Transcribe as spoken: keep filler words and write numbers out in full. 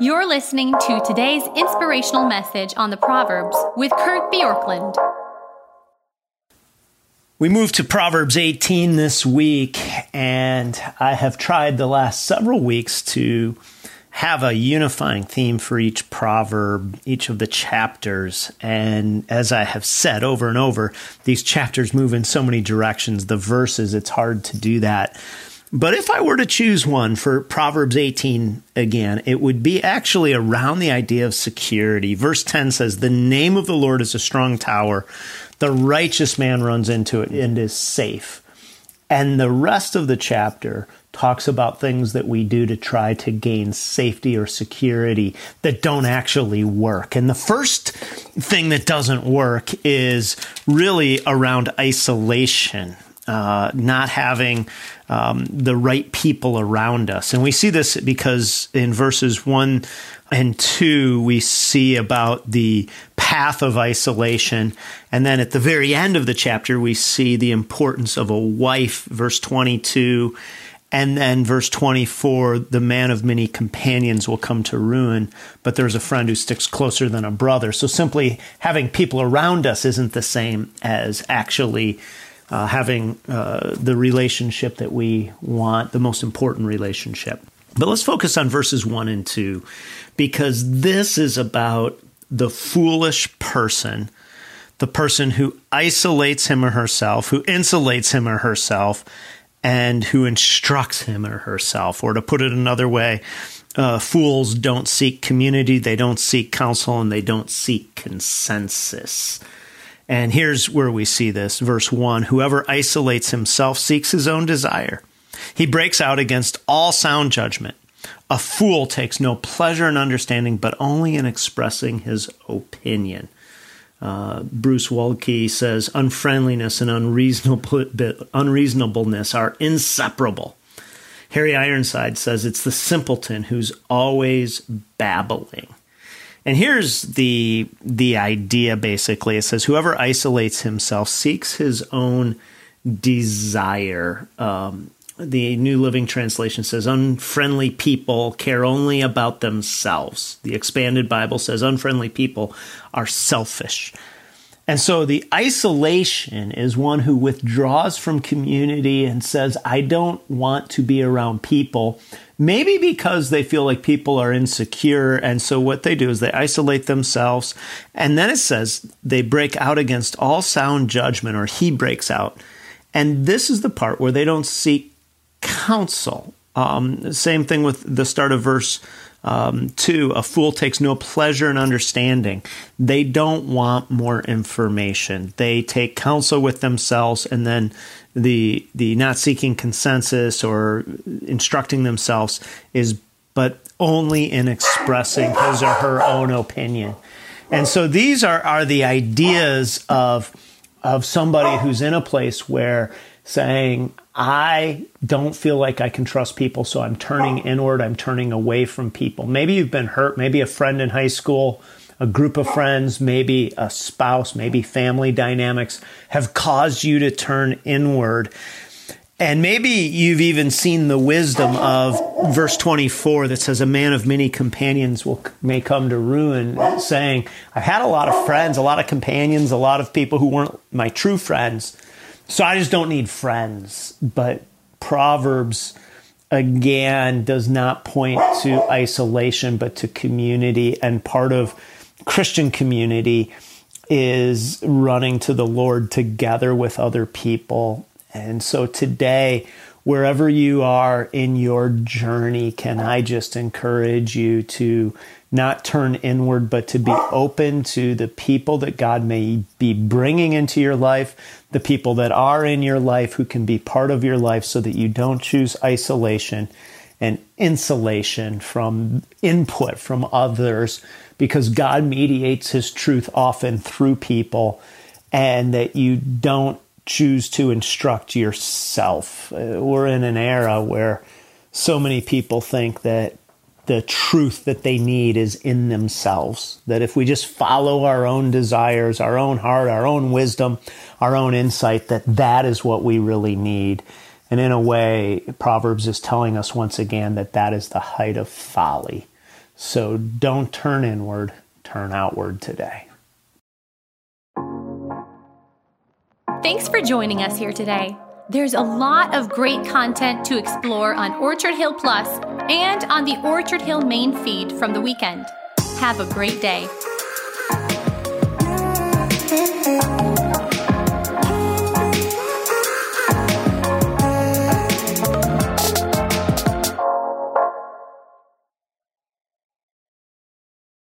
You're listening to today's inspirational message on the Proverbs with Kurt Bjorklund. We moved to Proverbs eighteen this week, and I have tried the last several weeks to have a unifying theme for each proverb, each of the chapters. And as I have said over and over, these chapters move in so many directions. The verses, it's hard to do that. But if I were to choose one for Proverbs eighteen again, it would be actually around the idea of security. Verse ten says, "The name of the Lord is a strong tower. The righteous man runs into it and is safe." And the rest of the chapter talks about things that we do to try to gain safety or security that don't actually work. And the first thing that doesn't work is really around isolation. Uh, not having um, the right people around us. And we see this because in verses one and two, we see about the path of isolation. And then at the very end of the chapter, we see the importance of a wife, verse twenty-two. And then verse twenty-four, the man of many companions will come to ruin, but there's a friend who sticks closer than a brother. So simply having people around us isn't the same as actually Uh, having uh, the relationship that we want, the most important relationship. But let's focus on verses one and two, because this is about the foolish person, the person who isolates him or herself, who insulates him or herself, and who instructs him or herself. Or to put it another way, uh, fools don't seek community, they don't seek counsel, and they don't seek consensus. And here's where we see this. Verse one, "Whoever isolates himself seeks his own desire. He breaks out against all sound judgment. A fool takes no pleasure in understanding, but only in expressing his opinion." Uh, Bruce Waltke says, "Unfriendliness and unreasonableness are inseparable." Harry Ironside says, "It's the simpleton who's always babbling." And here's the the idea, basically. It says, whoever isolates himself seeks his own desire. Um, the New Living Translation says, unfriendly people care only about themselves. The Expanded Bible says, unfriendly people are selfish. And so the isolation is one who withdraws from community and says, I don't want to be around people. Maybe because they feel like people are insecure, and so what they do is they isolate themselves, and then it says they break out against all sound judgment, or he breaks out. And this is the part where they don't seek counsel. Um, same thing with the start of verse um, two, "A fool takes no pleasure in understanding." They don't want more information. They take counsel with themselves, and then The the not seeking consensus or instructing themselves is but only in expressing his or her own opinion. And so these are, are the ideas of, of somebody who's in a place where saying, I don't feel like I can trust people, so I'm turning inward, I'm turning away from people. Maybe you've been hurt, maybe a friend in high school, a group of friends, maybe a spouse, maybe family dynamics have caused you to turn inward. And maybe you've even seen the wisdom of verse twenty-four that says, a man of many companions will may come to ruin, saying, I've had a lot of friends, a lot of companions, a lot of people who weren't my true friends, so I just don't need friends. But Proverbs again does not point to isolation, but to community. And part of Christian community is running to the Lord together with other people. And so today, wherever you are in your journey, can I just encourage you to not turn inward, but to be open to the people that God may be bringing into your life, the people that are in your life who can be part of your life, so that you don't choose isolation and insulation from input from others, because God mediates his truth often through people, and that you don't choose to instruct yourself. We're in an era where so many people think that the truth that they need is in themselves, that if we just follow our own desires, our own heart, our own wisdom, our own insight, that that is what we really need. And in a way, Proverbs is telling us once again that that is the height of folly. So don't turn inward, turn outward today. Thanks for joining us here today. There's a lot of great content to explore on Orchard Hill Plus and on the Orchard Hill main feed from the weekend. Have a great day.